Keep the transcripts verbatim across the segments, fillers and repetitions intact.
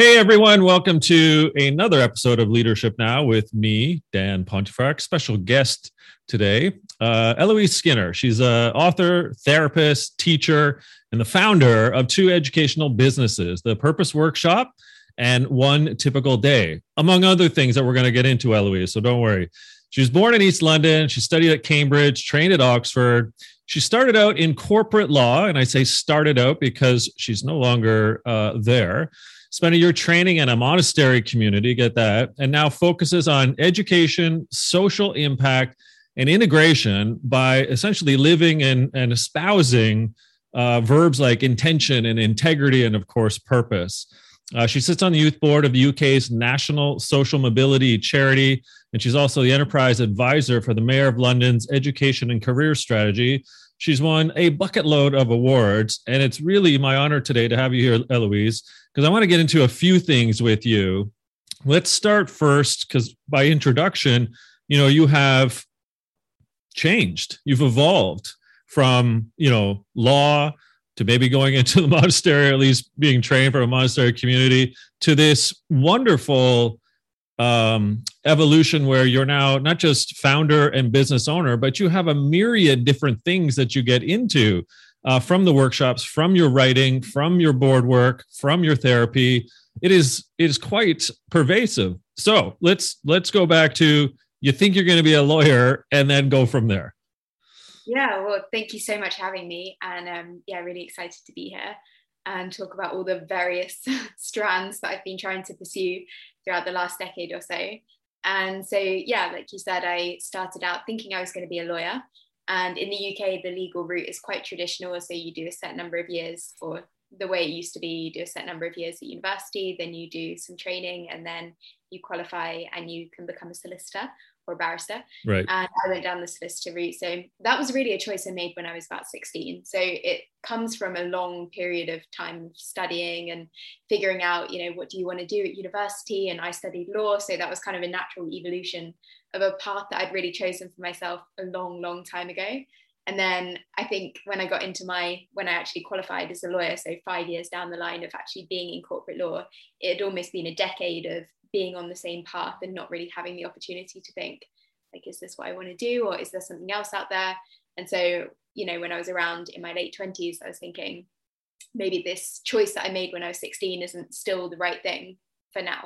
Hey everyone, welcome to another episode of Leadership Now with me, Dan Pontefract. Special guest today, uh, Eloise Skinner. She's an author, therapist, teacher, and the founder of two educational businesses, the Purpose Workshop and One Typical Day, among other things that we're going to get into, Eloise, so don't worry. She was born in East London. She studied at Cambridge, trained at Oxford. She started out in corporate law, and I say started out because she's no longer uh, there. Spent a year training in a monastery community, get that, and now focuses on education, social impact, and integration by essentially living and, and espousing uh, verbs like intention and integrity and, of course, purpose. Uh, she sits on the youth board of the U K's National Social Mobility Charity, and she's also the enterprise advisor for the Mayor of London's Education and Career Strategy. She's won a bucket load of awards, and it's really my honor today to have you here, Eloise, because I want to get into a few things with you. Let's start first, because by introduction, you know, you have changed. You've evolved from, you know, law to maybe going into the monastery, or at least being trained for a monastery community, to this wonderful Um, evolution where you're now not just founder and business owner, but you have a myriad different things that you get into uh, from the workshops, from your writing, from your board work, from your therapy. It is it is quite pervasive. So let's let's go back to you think you're going to be a lawyer and then go from there. Yeah, well, thank you so much for having me, and um, yeah, really excited to be here and talk about all the various strands that I've been trying to pursue throughout the last decade or so. And so, yeah, like you said, I started out thinking I was going to be a lawyer. And in the U K, the legal route is quite traditional. So you do a set number of years, or the way it used to be, you do a set number of years at university, then you do some training, and then you qualify and you can become a solicitor or a barrister. Right. And I went down the solicitor route. So that was really a choice I made when I was about sixteen. So it comes from a long period of time studying and figuring out, you know, what do you want to do at university? And I studied law. So that was kind of a natural evolution of a path that I'd really chosen for myself a long, long time ago. And then I think when I got into my, when I actually qualified as a lawyer, so five years down the line of actually being in corporate law, it had almost been a decade of being on the same path and not really having the opportunity to think, like, is this what I want to do? Or is there something else out there? And so, you know, when I was around in my late twenties, I was thinking, maybe this choice that I made when I was sixteen isn't still the right thing for now.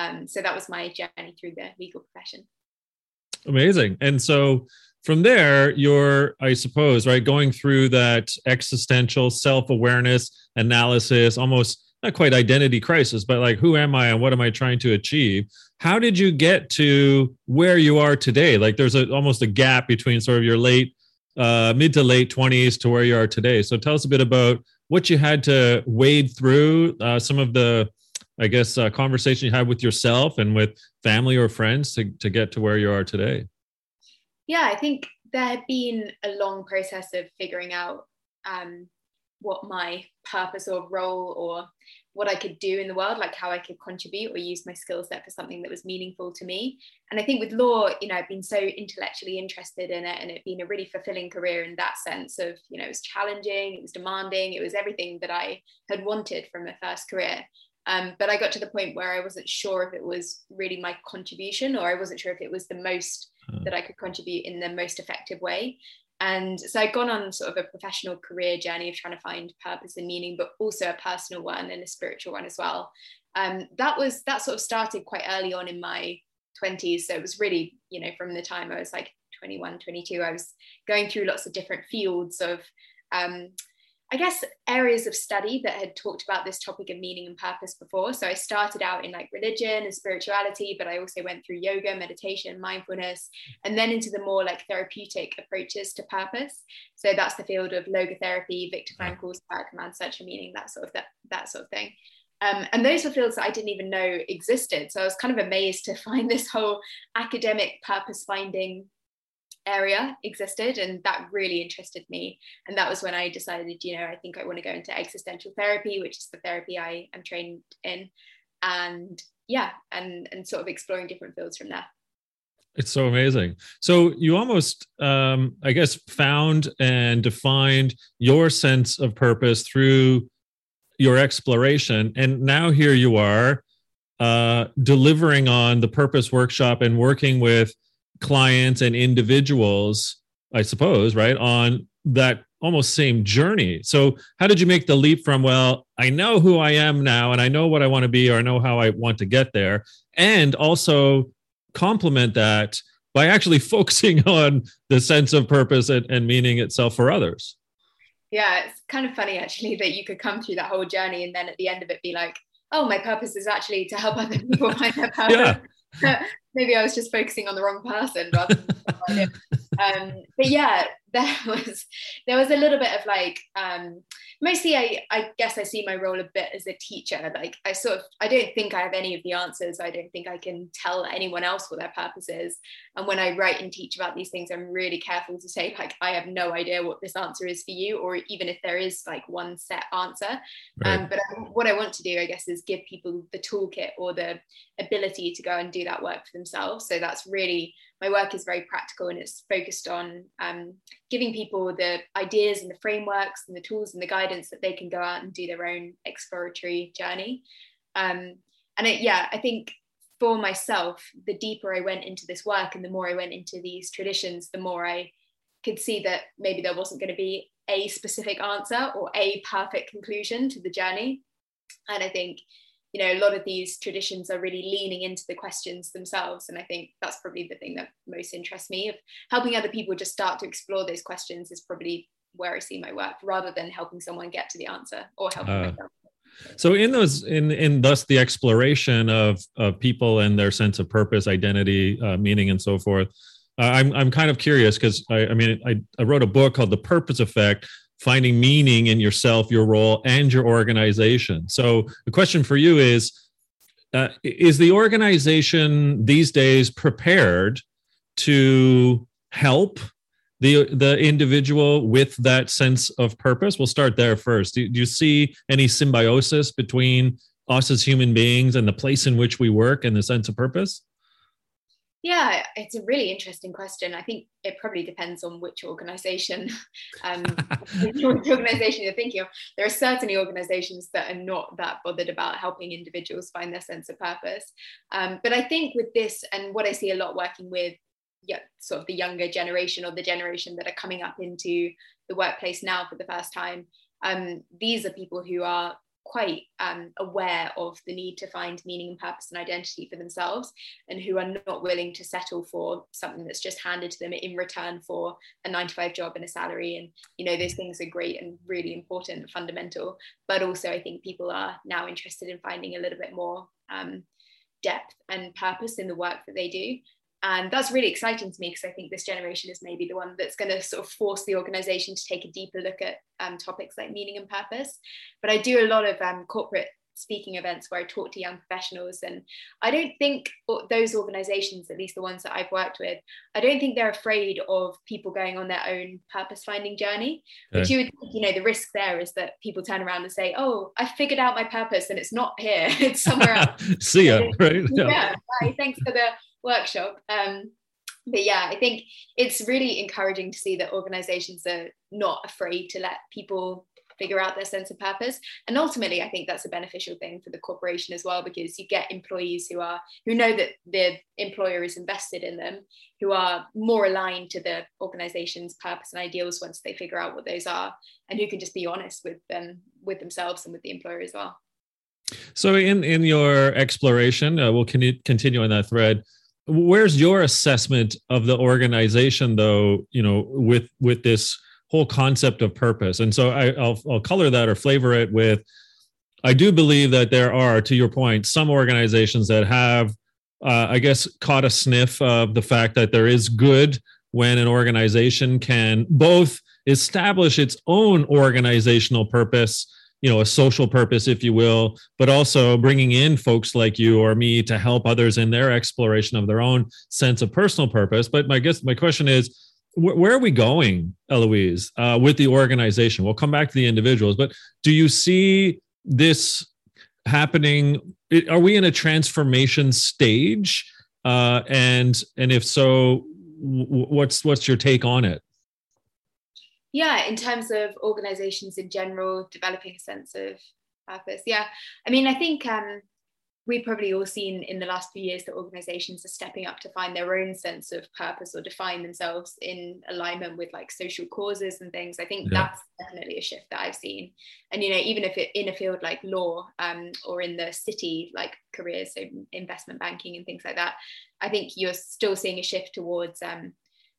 Um, so that was my journey through the legal profession. Amazing. And so from there, you're, I suppose, right, going through that existential self-awareness analysis, almost not quite identity crisis, but like, who am I and what am I trying to achieve? How did you get to where you are today? Like, there's a, almost a gap between sort of your late, uh, mid to late twenties to where you are today. So tell us a bit about what you had to wade through, uh, some of the, I guess, uh, conversation you had with yourself and with family or friends to, to get to where you are today. Yeah, I think there had been a long process of figuring out um, what my purpose or role or what I could do in the world, like how I could contribute or use my skill set for something that was meaningful to me. And I think with law, you know, I've been so intellectually interested in it, and it'd been a really fulfilling career in that sense of, you know, it was challenging, it was demanding, it was everything that I had wanted from my first career. Um, but I got to the point where I wasn't sure if it was really my contribution, or I wasn't sure if it was the most that I could contribute in the most effective way. And so I'd gone on sort of a professional career journey of trying to find purpose and meaning, but also a personal one and a spiritual one as well. Um, that was, that sort of started quite early on in my twenties. So it was really, you know, from the time I was like twenty-one, twenty-two, I was going through lots of different fields of, um, I guess, areas of study that had talked about this topic of meaning and purpose before. So I started out in like religion and spirituality, but I also went through yoga, meditation, mindfulness, and then into the more like therapeutic approaches to purpose. So that's the field of logotherapy, Viktor Frankl's work, Man's Search for Meaning, that sort of that, that sort of thing. Um, and those were fields that I didn't even know existed. So I was kind of amazed to find this whole academic purpose finding area existed, and that really interested me. And that was when I decided, you know, I think I want to go into existential therapy, which is the therapy I am trained in. And yeah, and and sort of exploring different fields from there. It's so amazing. So you almost, um, I guess, found and defined your sense of purpose through your exploration. And now here you are uh, delivering on the Purpose Workshop and working with clients and individuals, I suppose, right, on that almost same journey. So how did you make the leap from, well, I know who I am now and I know what I want to be, or I know how I want to get there, and also complement that by actually focusing on the sense of purpose and, and meaning itself for others? Yeah, it's kind of funny actually that you could come through that whole journey and then at the end of it be like, oh, my purpose is actually to help other people find their purpose. Maybe I was just focusing on the wrong person rather than the wrong um, but yeah, there was there was a little bit of like, um, mostly I, I guess I see my role a bit as a teacher. Like I sort of, I don't think I have any of the answers. I don't think I can tell anyone else what their purpose is. And when I write and teach about these things, I'm really careful to say, like, I have no idea what this answer is for you, or even if there is like one set answer. Right. Um, but I, what I want to do, I guess, is give people the toolkit or the ability to go and do that work for themselves. So that's really, my work is very practical, and it's focused on um, giving people the ideas and the frameworks and the tools and the guidance that they can go out and do their own exploratory journey. Um, and it, yeah, I think for myself, the deeper I went into this work and the more I went into these traditions, the more I could see that maybe there wasn't going to be a specific answer or a perfect conclusion to the journey. And I think, you know, a lot of these traditions are really leaning into the questions themselves. And I think that's probably the thing that most interests me, of helping other people just start to explore those questions is probably where I see my work, rather than helping someone get to the answer or helping uh, myself. So in those, in, in thus the exploration of, of people and their sense of purpose, identity, uh, meaning, and so forth, uh, I'm, I'm kind of curious because I, I mean, I, I wrote a book called The Purpose Effect: Finding Meaning in Yourself, Your Role, and Your Organization. So the question for you is, uh, is the organization these days prepared to help the the individual with that sense of purpose? We'll start there first. Do, do you see any symbiosis between us as human beings and the place in which we work and the sense of purpose? Yeah, it's a really interesting question. I think it probably depends on which organization, um, which organization you're thinking of. There are certainly organizations that are not that bothered about helping individuals find their sense of purpose. Um, but I think with this, and what I see a lot working with yeah, sort of the younger generation or the generation that are coming up into the workplace now for the first time, um, these are people who are quite um, aware of the need to find meaning and purpose and identity for themselves, and who are not willing to settle for something that's just handed to them in return for a nine to five job and a salary. And, you know, those things are great and really important and fundamental, but also I think people are now interested in finding a little bit more um, depth and purpose in the work that they do. And that's really exciting to me, because I think this generation is maybe the one that's going to sort of force the organization to take a deeper look at um, topics like meaning and purpose. But I do a lot of um, corporate speaking events where I talk to young professionals, and I don't think those organizations, at least the ones that I've worked with, I don't think they're afraid of people going on their own purpose finding journey. Okay. Which you would, you know, the risk there is that people turn around and say, oh, I figured out my purpose and it's not here, it's somewhere else. See ya, right? Yeah, yeah. Right. Thanks for the workshop. Um, but yeah, I think it's really encouraging to see that organizations are not afraid to let people figure out their sense of purpose. And ultimately, I think that's a beneficial thing for the corporation as well, because you get employees who are who know that the employer is invested in them, who are more aligned to the organization's purpose and ideals once they figure out what those are, and who can just be honest with them, with themselves and with the employer as well. So in, in your exploration, uh, we'll con- continue on that thread. Where's your assessment of the organization, though, you know, with with this whole concept of purpose? And so I, I'll, I'll color that or flavor it with, I do believe that there are, to your point, some organizations that have, uh, I guess, caught a sniff of the fact that there is good when an organization can both establish its own organizational purpose, you know, a social purpose, if you will, but also bringing in folks like you or me to help others in their exploration of their own sense of personal purpose. But my guess, my question is, wh- where are we going, Eloise, uh, with the organization? We'll come back to the individuals, but do you see this happening? It, are we in a transformation stage? Uh, and and if so, w- what's what's your take on it? Yeah, in terms of organizations in general, developing a sense of Purpose. Yeah. I mean, I think um, we've probably all seen in the last few years that organizations are stepping up to find their own sense of purpose or define themselves in alignment with like social causes and things. I think yeah. that's definitely a shift that I've seen. And, you know, even if it in a field like law um, or in the city, like careers, so investment banking and things like that, I think you're still seeing a shift towards um,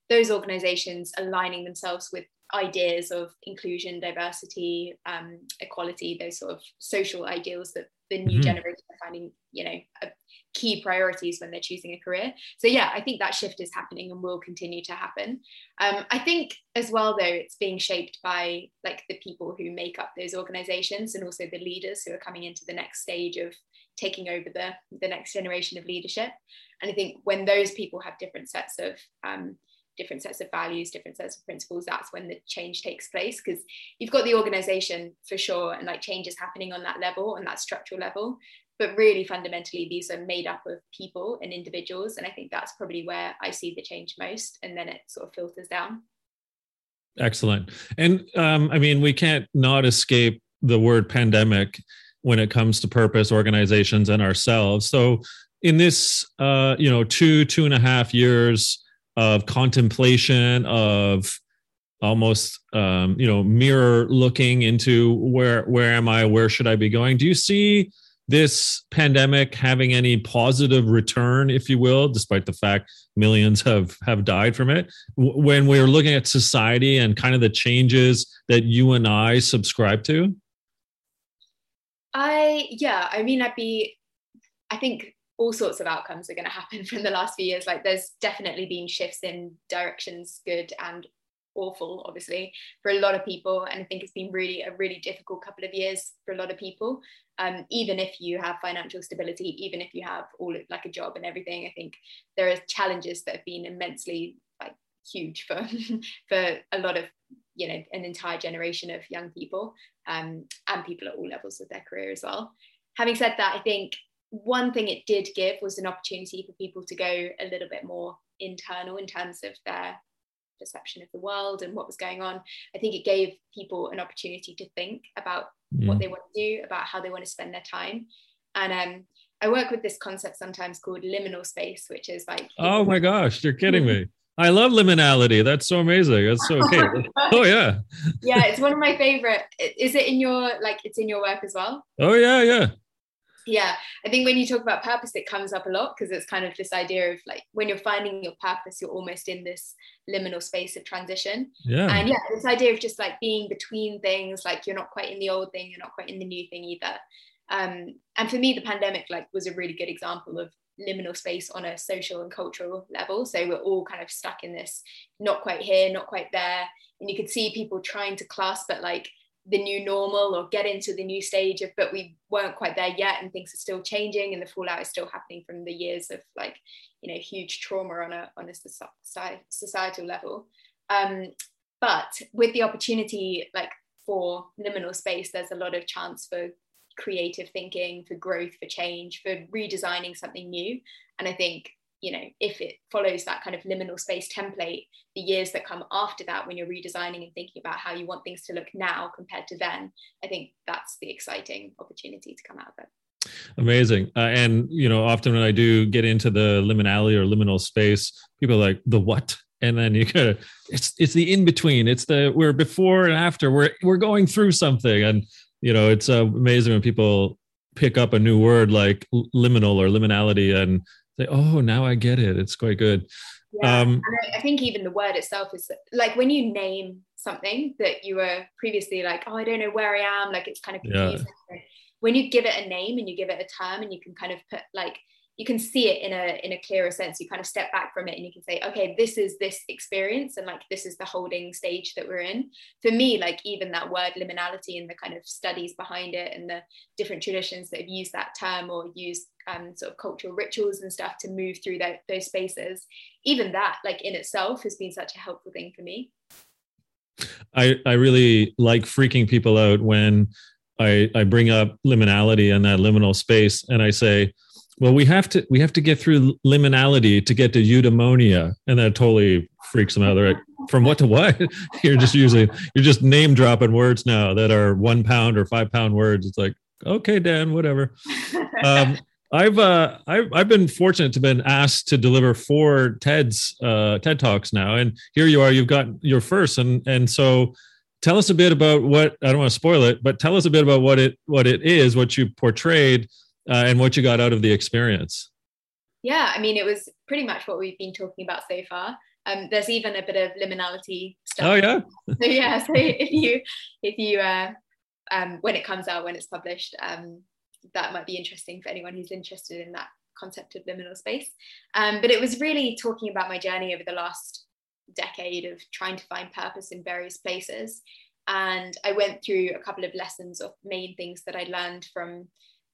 those organizations aligning themselves with ideas of inclusion, diversity, um, equality, those sort of social ideals that the new mm-hmm. generation are finding, you know, uh, key priorities when they're choosing a career. So yeah, I think that shift is happening and will continue to happen. Um, I think as well, though, it's being shaped by like the people who make up those organizations and also the leaders who are coming into the next stage of taking over the, the next generation of leadership. And I think when those people have different sets of um, different sets of values, different sets of principles, that's when the change takes place, because you've got the organization for sure and like change is happening on that level and that structural level, but really fundamentally these are made up of people and individuals, and I think that's probably where I see the change most, and then it sort of filters down. Excellent. And um, I mean, we can't not escape the word pandemic when it comes to purpose, organizations, and ourselves. So in this uh, you know, two two and a half years of contemplation, of almost, um, you know, mirror looking into where, where am I, where should I be going? Do you see this pandemic having any positive return, if you will, despite the fact millions have, have died from it? When we're looking at society and kind of the changes that you and I subscribe to? I, yeah, I mean, I'd be, I think, all sorts of outcomes are going to happen from the last few years. Like there's definitely been shifts in directions, good and awful, obviously, for a lot of people. And I think it's been really a really difficult couple of years for a lot of people. Um, even if you have financial stability, even if you have all like a job and everything, I think there are challenges that have been immensely like huge for, for a lot of, you know, an entire generation of young people um, and people at all levels of their career as well. Having said that, I think one thing it did give was an opportunity for people to go a little bit more internal in terms of their perception of the world and what was going on. I think it gave people an opportunity to think about mm. what they want to do, about how they want to spend their time. And um, I work with this concept sometimes called liminal space, which is like... Oh my gosh, you're kidding me. I love liminality. That's so amazing. That's so okay. Oh yeah. Yeah, it's one of my favorite. Is it in your, like, it's in your work as well? Oh yeah, yeah. Yeah, I think when you talk about purpose, it comes up a lot because it's kind of this idea of like when you're finding your purpose, you're almost in this liminal space of transition. Yeah. And yeah, this idea of just like being between things, like you're not quite in the old thing, you're not quite in the new thing either. Um, and for me, the pandemic like was a really good example of liminal space on a social and cultural level. So we're all kind of stuck in this, not quite here, not quite there. And you could see people trying to clasp at like the new normal or get into the new stage of, but we weren't quite there yet and things are still changing and the fallout is still happening from the years of like, you know, huge trauma on a on a society, societal level. Um, but with the opportunity like for liminal space, there's a lot of chance for creative thinking, for growth, for change, for redesigning something new. And I think, you know, if it follows that kind of liminal space template, the years that come after that, when you're redesigning and thinking about how you want things to look now compared to then, I think that's the exciting opportunity to come out of it. Amazing. Uh, and, you know, often when I do get into the liminality or liminal space, people are like, the what? And then you gotta, it's it's the in-between. It's the, we're before and after. We're, we're going through something. And, you know, it's uh, amazing when people pick up a new word like liminal or liminality and say, oh, now I get it. It's quite good. Yeah. Um, and I, I think even the word itself is like when you name something that you were previously like, oh, I don't know where I am. Like it's kind of confusing. Yeah. When you give it a name and you give it a term and you can kind of put like, you can see it in a in a clearer sense. You kind of step back from it and you can say, okay, this is this experience and like this is the holding stage that we're in. For me, like even that word liminality and the kind of studies behind it and the different traditions that have used that term or used um, sort of cultural rituals and stuff to move through that, those spaces, even that like in itself has been such a helpful thing for me. I, I really like freaking people out when I, I bring up liminality and that liminal space and I say, well, we have to we have to get through liminality to get to eudaimonia, and that totally freaks them out. They're like, from what to what? You're just using, you're just name dropping words now that are one pound or five pound words. It's like, okay, Dan, whatever. Um, I've, uh, I've, I've been fortunate to have been asked to deliver four TEDs, uh, TED Talks now. And here you are, you've got your first. And, and so tell us a bit about what, I don't want to spoil it, but tell us a bit about what it, what it is, what you portrayed, uh, and what you got out of the experience. Yeah. I mean, it was pretty much what we've been talking about so far. Um, there's even a bit of liminality stuff. Oh yeah. So yeah. So if you, if you, uh, um, when it comes out, when it's published, um, that might be interesting for anyone who's interested in that concept of liminal space. Um, but it was really talking about my journey over the last decade of trying to find purpose in various places. And I went through a couple of lessons of main things that I learned from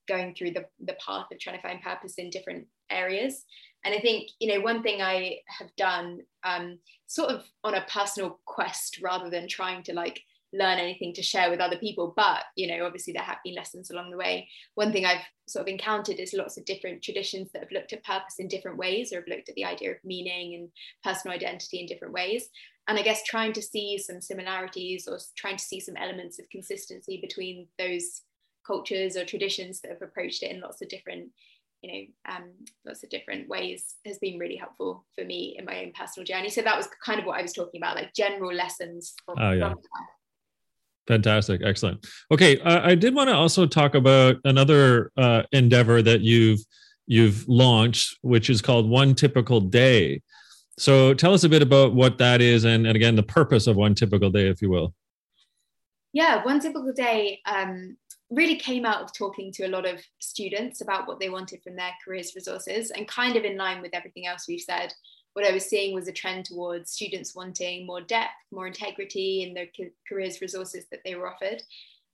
going through the, the path of trying to find purpose in different areas. And I think, you know, one thing I have done um, sort of on a personal quest rather than trying to like learn anything to share with other people, but you know, obviously there have been lessons along the way. One thing I've sort of encountered is lots of different traditions that have looked at purpose in different ways, or have looked at the idea of meaning and personal identity in different ways. And I guess trying to see some similarities, or trying to see some elements of consistency between those cultures or traditions that have approached it in lots of different, you know, um, lots of different ways, has been really helpful for me in my own personal journey. So that was kind of what I was talking about, like general lessons from, oh, yeah. from that. Fantastic. Excellent. Okay. Uh, I did want to also talk about another uh, endeavor that you've, you've launched, which is called One Typical Day. So tell us a bit about what that is. And, and again, the purpose of One Typical Day, if you will. Yeah. One Typical Day um, really came out of talking to a lot of students about what they wanted from their careers resources, and kind of in line with everything else we've said. What I was seeing was a trend towards students wanting more depth, more integrity in the careers resources that they were offered,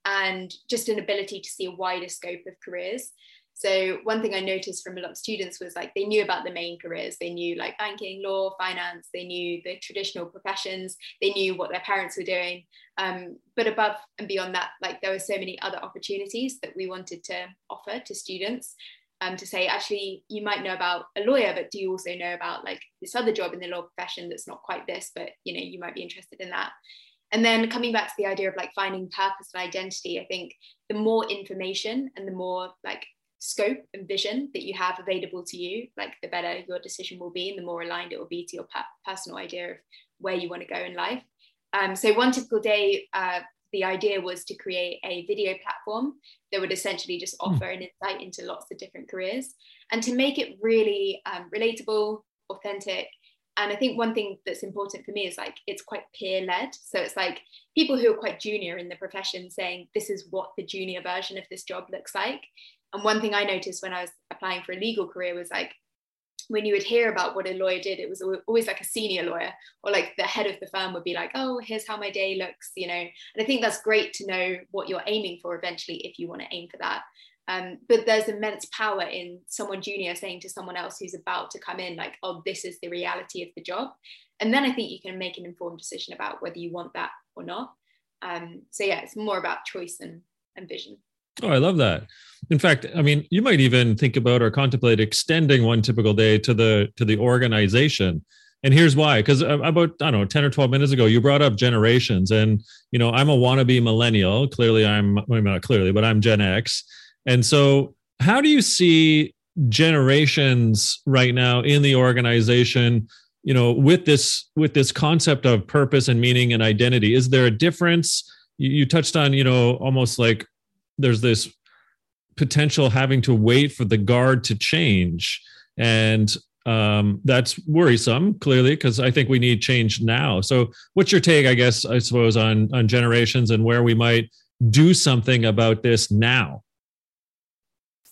and just an ability to see a wider scope of careers. So one thing I noticed from a lot of students was like, they knew about the main careers. They knew like banking, law, finance, they knew the traditional professions, they knew what their parents were doing. Um, but above and beyond that, like there were so many other opportunities that we wanted to offer to students. Um, to say, actually, you might know about a lawyer, but do you also know about like this other job in the law profession that's not quite this, but you know, you might be interested in that. And then coming back to the idea of like finding purpose and identity, I think the more information and the more like scope and vision that you have available to you, like the better your decision will be, and the more aligned it will be to your per- personal idea of where you want to go in life. Um, so One Typical Day, uh, the idea was to create a video platform that would essentially just offer an insight into lots of different careers, and to make it really um, relatable, authentic. And I think one thing that's important for me is like, it's quite peer led. So it's like people who are quite junior in the profession saying, this is what the junior version of this job looks like. And one thing I noticed when I was applying for a legal career was like, when you would hear about what a lawyer did, it was always like a senior lawyer, or like the head of the firm would be like, oh, here's how my day looks, you know. And I think that's great to know what you're aiming for eventually, if you want to aim for that. Um, but there's immense power in someone junior saying to someone else who's about to come in, like, oh, this is the reality of the job. And then I think you can make an informed decision about whether you want that or not. Um, so yeah, it's more about choice and, and vision. Oh, I love that. In fact, I mean, you might even think about or contemplate extending One Typical Day to the to the organization. And here's why, because about, I don't know, ten or twelve minutes ago, you brought up generations, and, you know, I'm a wannabe millennial. Clearly, I'm well, not clearly, but I'm Gen X. And so how do you see generations right now in the organization, you know, with this with this concept of purpose and meaning and identity? Is there a difference? You, you touched on, you know, almost like, there's this potential having to wait for the guard to change. And um, that's worrisome, clearly, because I think we need change now. So what's your take, I guess, I suppose, on, on generations and where we might do something about this now?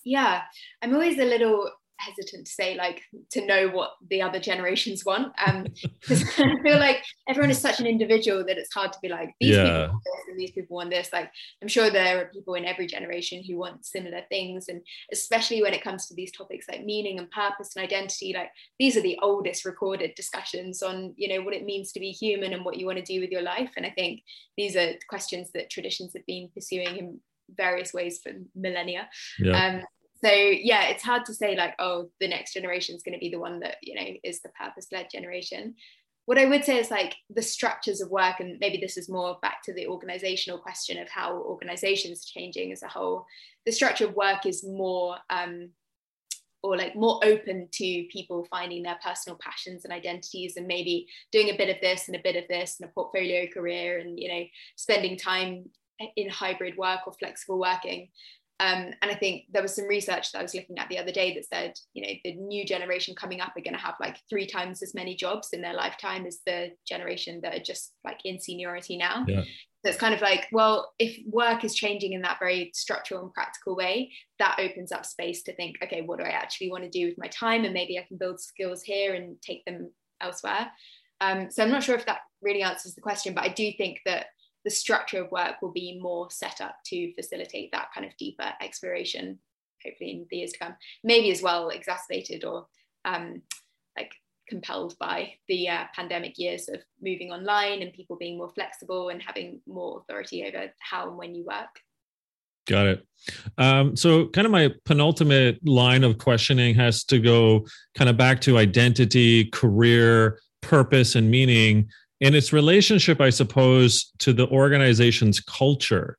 Yeah, I'm always a little hesitant to say, like, to know what the other generations want. Um, because I feel like everyone is such an individual that it's hard to be like, these yeah. people want this and these people want this. Like, I'm sure there are people in every generation who want similar things. And especially when it comes to these topics like meaning and purpose and identity, like these are the oldest recorded discussions on, you know, what it means to be human and what you want to do with your life. And I think these are questions that traditions have been pursuing in various ways for millennia. Yeah. Um, So yeah, it's hard to say like, oh, the next generation is going to be the one that, you know, is the purpose-led generation. what I would say is like the structures of work, and maybe this is more back to the organizational question of how organizations are changing as a whole. The structure of work is more um, or like more open to people finding their personal passions and identities, and maybe doing a bit of this and a bit of this and a portfolio career, and, you know, spending time in hybrid work or flexible working. Um, and I think there was some research that I was looking at the other day that said, you know, the new generation coming up are going to have like three times as many jobs in their lifetime as the generation that are just like in seniority now. Yeah. So it's kind of like, well, if work is changing in that very structural and practical way, that opens up space to think, okay, what do I actually want to do with my time? And maybe I can build skills here and take them elsewhere. Um, so I'm not sure if that really answers the question, but I do think that the structure of work will be more set up to facilitate that kind of deeper exploration, hopefully in the years to come, maybe as well exacerbated or um, like compelled by the uh, pandemic years of moving online and people being more flexible and having more authority over how and when you work. Got it. Um, so kind of my penultimate line of questioning has to go kind of back to identity, career, purpose, and meaning, and its relationship, I suppose, to the organization's culture.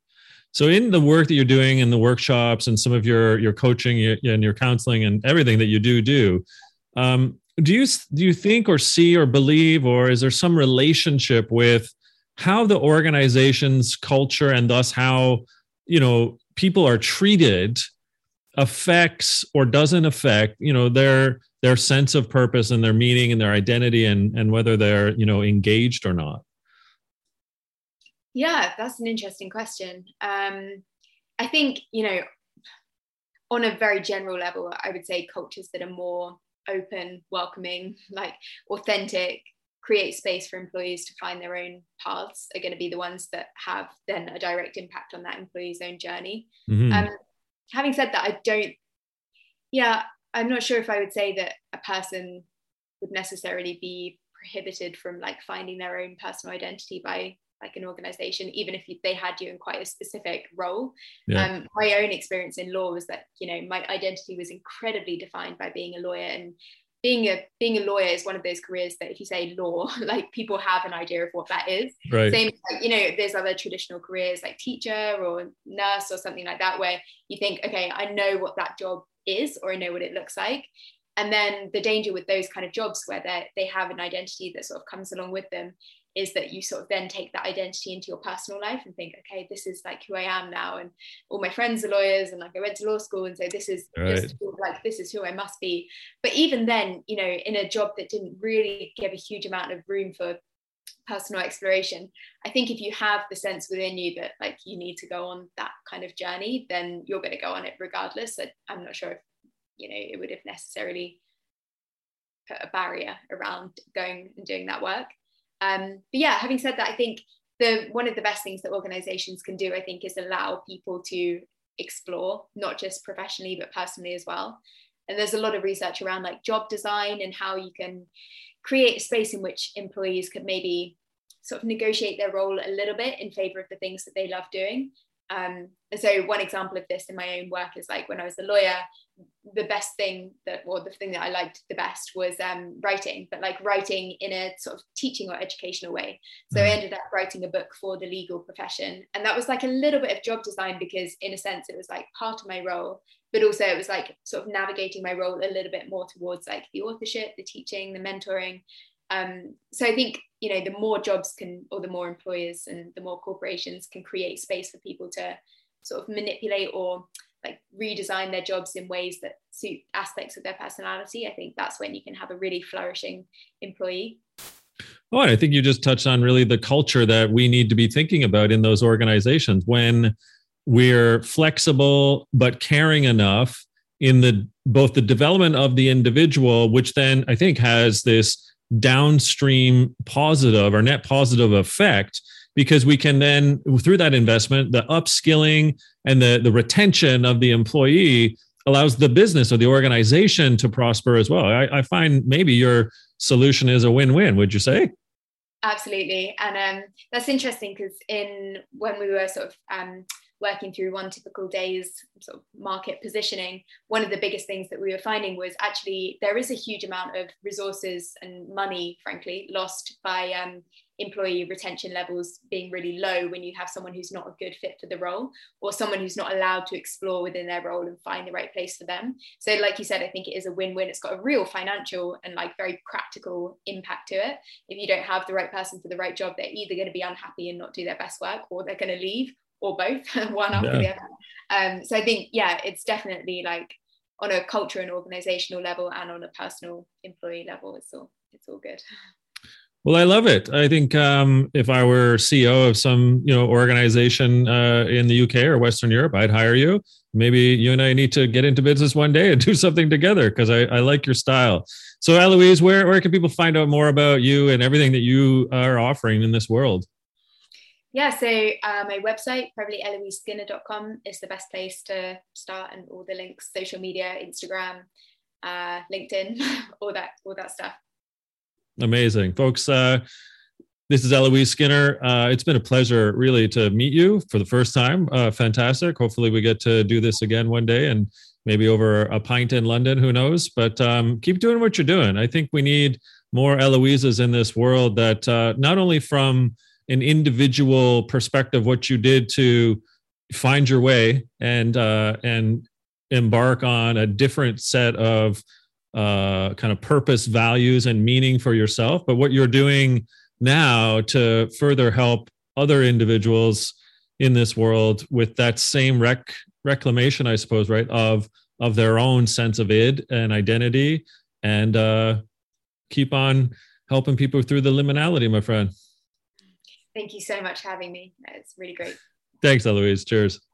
So in the work that you're doing in the workshops and some of your, your coaching and your counseling and everything that you do do, um, do you, do you think or see or believe, or is there some relationship with how the organization's culture and thus how, you know, people are treated affects or doesn't affect, you know, their their sense of purpose and their meaning and their identity, and, and whether they're, you know, engaged or not? Yeah, that's an interesting question. Um, I think, you know, on a very general level, I would say cultures that are more open, welcoming, like authentic, create space for employees to find their own paths are going to be the ones that have then a direct impact on that employee's own journey. Mm-hmm. Um, having said that, I don't, yeah, I'm not sure if I would say that a person would necessarily be prohibited from like finding their own personal identity by like an organization, even if they had you in quite a specific role. Yeah. Um, my own experience in law was that, you know, my identity was incredibly defined by being a lawyer, and being a being a lawyer is one of those careers that if you say law, like people have an idea of what that is. Right. Same, you know, there's other traditional careers like teacher or nurse or something like that, where you think, okay, I know what that job is, or I know what it looks like. And then the danger with those kind of jobs where they have an identity that sort of comes along with them is that you sort of then take that identity into your personal life and think, okay, this is like who I am now, and all my friends are lawyers, and like I went to law school, and so this is right. Just like this is who I must be. But even then, you know, in a job that didn't really give a huge amount of room for personal exploration, I think if you have the sense within you that like you need to go on that kind of journey, then you're going to go on it regardless. I, I'm not sure if, you know, it would have necessarily put a barrier around going and doing that work. Um, but yeah, having said that, I think the one of the best things that organizations can do, I think, is allow people to explore, not just professionally, but personally as well. And there's a lot of research around like job design and how you can create a space in which employees could maybe sort of negotiate their role a little bit in favor of the things that they love doing. Um, and so one example of this in my own work is like when I was a lawyer, the best thing that, or the thing that I liked the best was um, writing, but like writing in a sort of teaching or educational way. So I ended up writing a book for the legal profession. And that was like a little bit of job design because in a sense it was like part of my role, but also it was like sort of navigating my role a little bit more towards like the authorship, the teaching, the mentoring. Um, so I think, you know, the more jobs can, or the more employers and the more corporations can create space for people to sort of manipulate or like redesign their jobs in ways that suit aspects of their personality, I think that's when you can have a really flourishing employee. Oh, and I think you just touched on really the culture that we need to be thinking about in those organizations when we're flexible, but caring enough in the, both the development of the individual, which then I think has this downstream positive or net positive effect, because we can then, through that investment, the upskilling and the, the retention of the employee allows the business or the organization to prosper as well. I, I find maybe your solution is a win-win, would you say? Absolutely. And um, that's interesting because in when we were sort of um, working through One Typical Day's sort of market positioning, one of the biggest things that we were finding was actually there is a huge amount of resources and money, frankly, lost by um, employee retention levels being really low when you have someone who's not a good fit for the role, or someone who's not allowed to explore within their role and find the right place for them. So like you said, I think it is a win-win. It's got a real financial and like very practical impact to it. If you don't have the right person for the right job, they're either going to be unhappy and not do their best work, or they're going to leave, or both, one after yeah. the other. Um, so I think, yeah, it's definitely like on a culture and organizational level, and on a personal employee level, it's all it's all good. Well, I love it. I think um, if I were C E O of some you know organization uh, in the U K or Western Europe, I'd hire you. Maybe you and I need to get into business one day and do something together, because I, I like your style. So Eloise, where, where can people find out more about you and everything that you are offering in this world? Yeah, so uh, my website, probably eloise skinner dot com, is the best place to start, and all the links, social media, Instagram, uh, LinkedIn, all that, all that stuff. Amazing. Folks, uh, this is Eloise Skinner. Uh, it's been a pleasure really to meet you for the first time. Uh, fantastic. Hopefully we get to do this again one day, and maybe over a pint in London, who knows, but um, keep doing what you're doing. I think we need more Eloises in this world that uh, not only from an individual perspective, what you did to find your way and uh, and embark on a different set of uh, kind of purpose, values, and meaning for yourself, but what you're doing now to further help other individuals in this world with that same rec- reclamation, I suppose, right, of of their own sense of id and identity, and uh, keep on helping people through the liminality, my friend. Thank you so much for having me. It's really great. Thanks, Eloise. Cheers.